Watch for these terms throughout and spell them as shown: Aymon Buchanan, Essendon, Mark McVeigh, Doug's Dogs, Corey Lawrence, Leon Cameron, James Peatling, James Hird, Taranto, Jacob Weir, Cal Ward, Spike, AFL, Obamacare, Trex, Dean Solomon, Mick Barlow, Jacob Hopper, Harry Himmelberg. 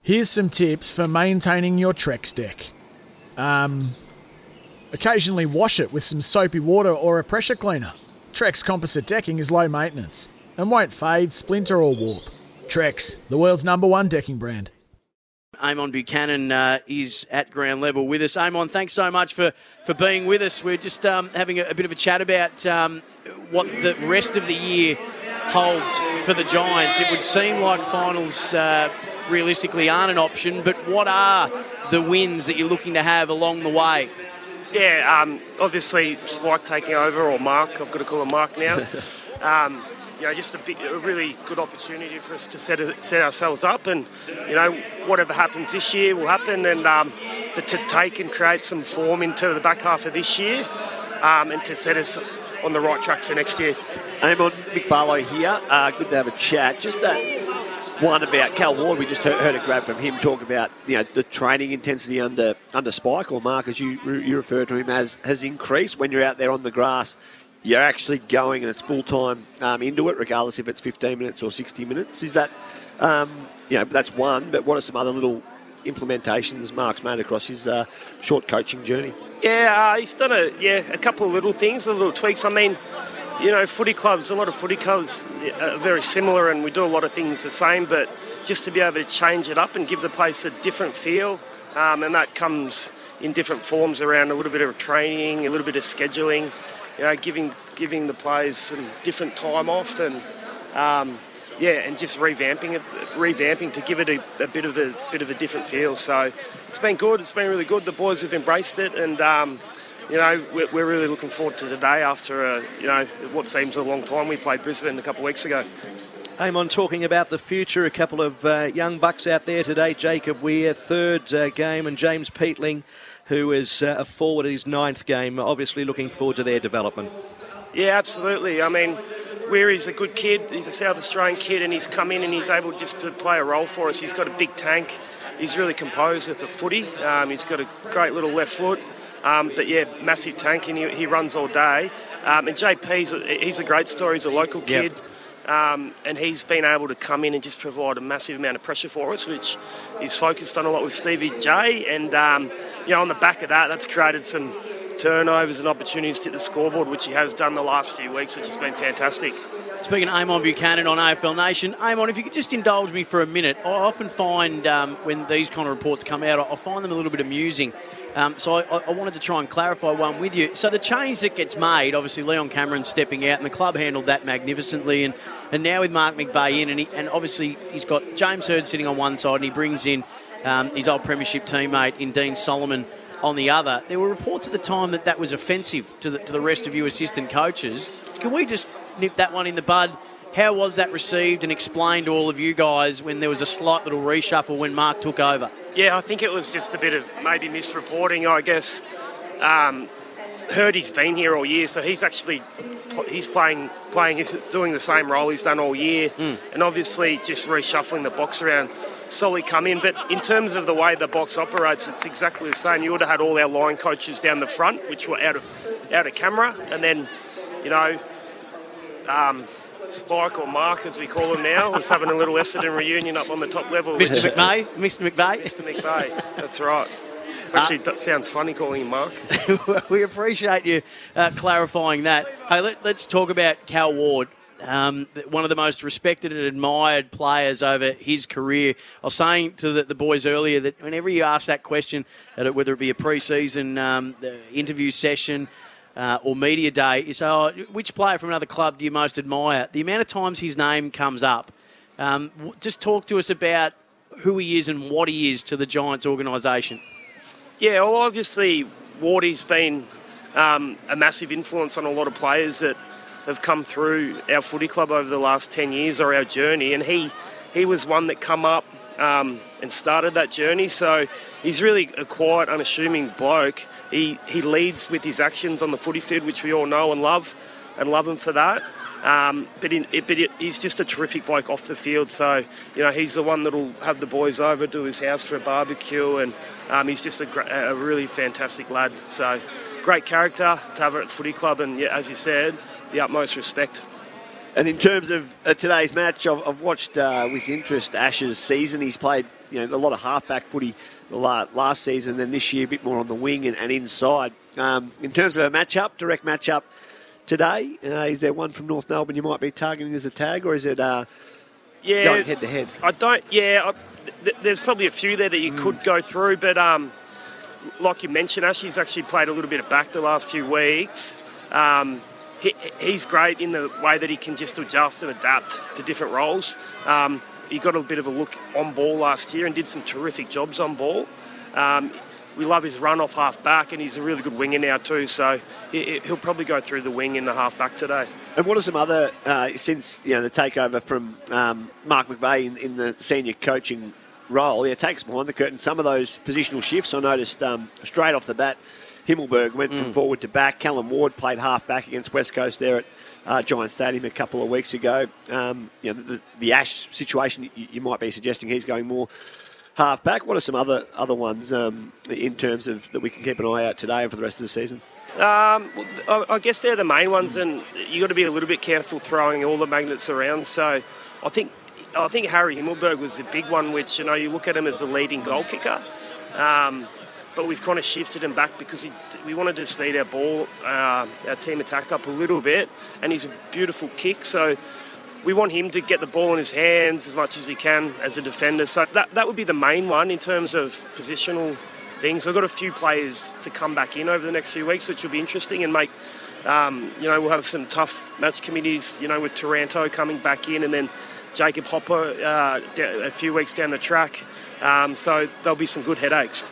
Here's some tips for maintaining your Trex deck. Occasionally wash it with some soapy water or a pressure cleaner. Trex composite decking is low maintenance and won't fade, splinter or warp. Trex, the world's #1 decking brand. Aymon Buchanan is at ground level with us. Aymon, thanks so much for being with us. We're just having a bit of a chat about what the rest of the year holds for the Giants. It would seem like finals realistically aren't an option, but what are the wins that you're looking to have along the way? Yeah, obviously Spike taking over, or Mark, I've got to call him Mark now. Just a really good opportunity for us to set ourselves up, and whatever happens this year will happen, and but to take and create some form into the back half of this year, and to set us on the right track for next year. Aymon, Mick Barlow here. Good to have a chat. Just that one about Cal Ward. We just heard a grab from him talk about the training intensity under Spike, or Mark, as you refer to him as, has increased. When you're out there on the grass, you're actually going and it's full-time into it, regardless if it's 15 minutes or 60 minutes. Is that, that's one, but what are some other little implementations Mark's made across his short coaching journey? Yeah, he's done a couple of little things, a little tweaks. I mean, footy clubs, a lot of footy clubs are very similar and we do a lot of things the same, but just to be able to change it up and give the place a different feel, and that comes in different forms around a little bit of training, a little bit of scheduling, giving the players some different time off, and and just revamping to give it a bit of a different feel. So it's been good. It's been really good. The boys have embraced it, and we're really looking forward to today. After what seems a long time, we played Brisbane a couple of weeks ago. Aymon, talking about the future, a couple of young bucks out there today. Jacob Weir, third game, and James Peatling, who is a forward at his 9th game, obviously looking forward to their development. Yeah, absolutely. I mean, Weary's a good kid. He's a South Australian kid, and he's come in and he's able just to play a role for us. He's got a big tank. He's really composed at the footy. He's got a great little left foot. Massive tank, and he runs all day. And JP's, he's a great story. He's a local kid. Yep. And he's been able to come in and just provide a massive amount of pressure for us, which he's focused on a lot with Stevie J. And, on the back of that's created some turnovers and opportunities to hit the scoreboard, which he has done the last few weeks, which has been fantastic. Speaking of Aymon Buchanan on AFL Nation, Aymon, if you could just indulge me for a minute. I often find when these kind of reports come out, I find them a little bit amusing. So I wanted to try and clarify one with you. So the change that gets made, obviously Leon Cameron stepping out, and the club handled that magnificently. And now with Mark McVeigh in, and obviously he's got James Hird sitting on one side, and he brings in his old premiership teammate in Dean Solomon on the other. There were reports at the time that was offensive to the rest of you assistant coaches. Can we just nip that one in the bud? How was that received and explained to all of you guys when there was a slight little reshuffle when Mark took over? Yeah, I think it was just a bit of maybe misreporting, I guess. Hurdy's been here all year, so he's actually playing, doing the same role he's done all year, and obviously just reshuffling the box around. Solly come in, but in terms of the way the box operates, it's exactly the same. You would have had all our line coaches down the front, which were out of camera, and then, Spike, or Mark as we call him now, was having a little Essendon reunion up on the top level. Mr. McVeigh, that's right. It actually sounds funny calling him Mark. We appreciate you clarifying that. Hey, let's talk about Cal Ward, one of the most respected and admired players over his career. I was saying to the boys earlier that whenever you ask that question, whether it be a pre-season interview session, or media day, you say, which player from another club do you most admire? The amount of times his name comes up. Just talk to us about who he is and what he is to the Giants organisation. Yeah, well, obviously, Wardy's been a massive influence on a lot of players that have come through our footy club over the last 10 years or our journey, and he was one that come up and started that journey. So he's really a quiet, unassuming bloke. He leads with his actions on the footy field, which we all know and love him for that. But he's just a terrific bloke off the field. So, you know, he's the one that'll have the boys over to his house for a barbecue, and he's just a really fantastic lad. So great character to have at the footy club, and yeah, as you said, the utmost respect. And in terms of today's match, I've watched with interest Ash's season. He's played, you know, a lot of halfback footy last season, then this year a bit more on the wing and inside. In terms of a matchup, direct matchup today, is there one from North Melbourne you might be targeting as a tag, or is it going head to head? There's probably a few there that you could go through, but like you mentioned, Ashley's actually played a little bit of back the last few weeks. He's great in the way that he can just adjust and adapt to different roles. He got a bit of a look on ball last year and did some terrific jobs on ball. We love his run off half-back, and he's a really good winger now too, so he'll probably go through the wing in the half-back today. And what are some other, since you know the takeover from Mark McVeigh in the senior coaching role, he takes behind the curtain some of those positional shifts. I noticed straight off the bat, Himmelberg went from forward to back. Cal Ward played half-back against West Coast there at Giant Stadium a couple of weeks ago. You know, the Ash situation, you might be suggesting he's going more half-back. What are some other ones in terms of that we can keep an eye out today and for the rest of the season? I guess they're the main ones, and you got to be a little bit careful throwing all the magnets around. So I think Harry Himmelberg was the big one, which, you know, you look at him as the leading goal kicker, but we've kind of shifted him back because we wanted to speed our ball, our team attack up a little bit, and he's a beautiful kick, so we want him to get the ball in his hands as much as he can as a defender. So that would be the main one in terms of positional things. I've got a few players to come back in over the next few weeks, which will be interesting and make, you know, we'll have some tough match committees, you know, with Taranto coming back in and then Jacob Hopper a few weeks down the track. So there'll be some good headaches.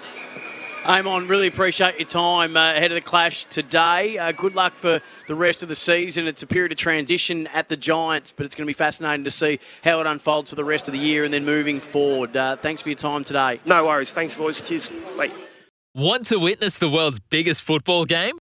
Aymon, really appreciate your time ahead of the clash today. Good luck for the rest of the season. It's a period of transition at the Giants, but it's going to be fascinating to see how it unfolds for the rest of the year and then moving forward. Thanks for your time today. No worries. Thanks, boys. Cheers. Bye. Want to witness the world's biggest football game?